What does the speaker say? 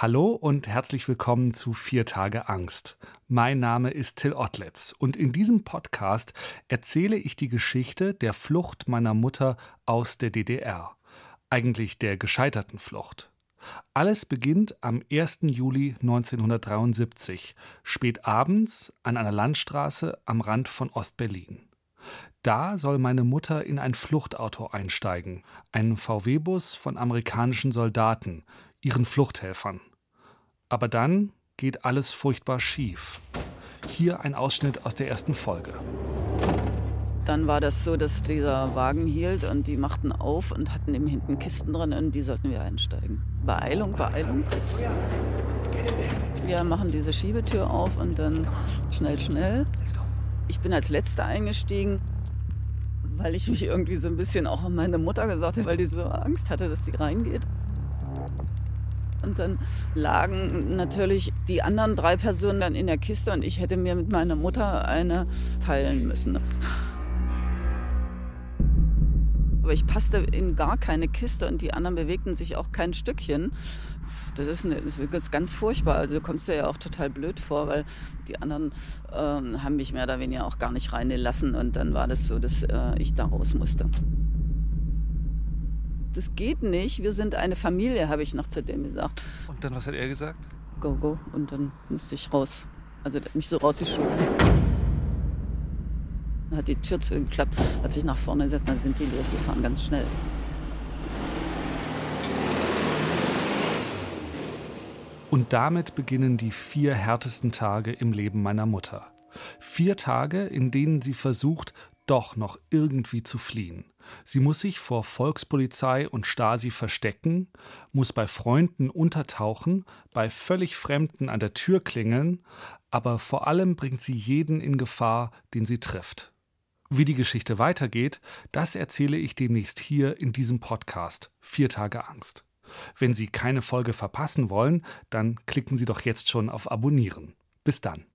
Hallo und herzlich willkommen zu 4 Tage Angst. Mein Name ist Till Ottlitz und in diesem Podcast erzähle ich die Geschichte der Flucht meiner Mutter aus der DDR. Eigentlich der gescheiterten Flucht. Alles beginnt am 1. Juli 1973, spät abends an einer Landstraße am Rand von Ostberlin. Da soll meine Mutter in ein Fluchtauto einsteigen, einen VW-Bus von amerikanischen Soldaten, ihren Fluchthelfern. Aber dann geht alles furchtbar schief. Hier ein Ausschnitt aus der ersten Folge. Dann war das so, dass dieser Wagen hielt und die machten auf und hatten eben hinten Kisten drin und die sollten wir einsteigen. Beeilung, Beeilung. Wir machen diese Schiebetür auf und dann schnell, schnell. Ich bin als Letzte eingestiegen, weil ich mich irgendwie so ein bisschen auch an meine Mutter gesagt habe, weil die so Angst hatte, dass sie reingeht. Und dann lagen natürlich die anderen 3 Personen dann in der Kiste und ich hätte mir mit meiner Mutter eine teilen müssen. Aber ich passte in gar keine Kiste und die anderen bewegten sich auch kein Stückchen. Das ist ganz furchtbar. Also du kommst dir ja auch total blöd vor, weil die anderen haben mich mehr oder weniger auch gar nicht reingelassen. Und dann war das so, dass ich da raus musste. Das geht nicht. Wir sind eine Familie, habe ich noch zu dem gesagt. Und dann, was hat er gesagt? Go, go. Und dann musste ich raus. Also der hat mich so rausgeschoben. Dann hat die Tür zugeklappt, hat sich nach vorne gesetzt, dann sind die losgefahren, ganz schnell. Und damit beginnen die 4 härtesten Tage im Leben meiner Mutter. 4 Tage, in denen sie versucht, doch noch irgendwie zu fliehen. Sie muss sich vor Volkspolizei und Stasi verstecken, muss bei Freunden untertauchen, bei völlig Fremden an der Tür klingeln, aber vor allem bringt sie jeden in Gefahr, den sie trifft. Wie die Geschichte weitergeht, das erzähle ich demnächst hier in diesem Podcast 4 Tage Angst. Wenn Sie keine Folge verpassen wollen, dann klicken Sie doch jetzt schon auf Abonnieren. Bis dann.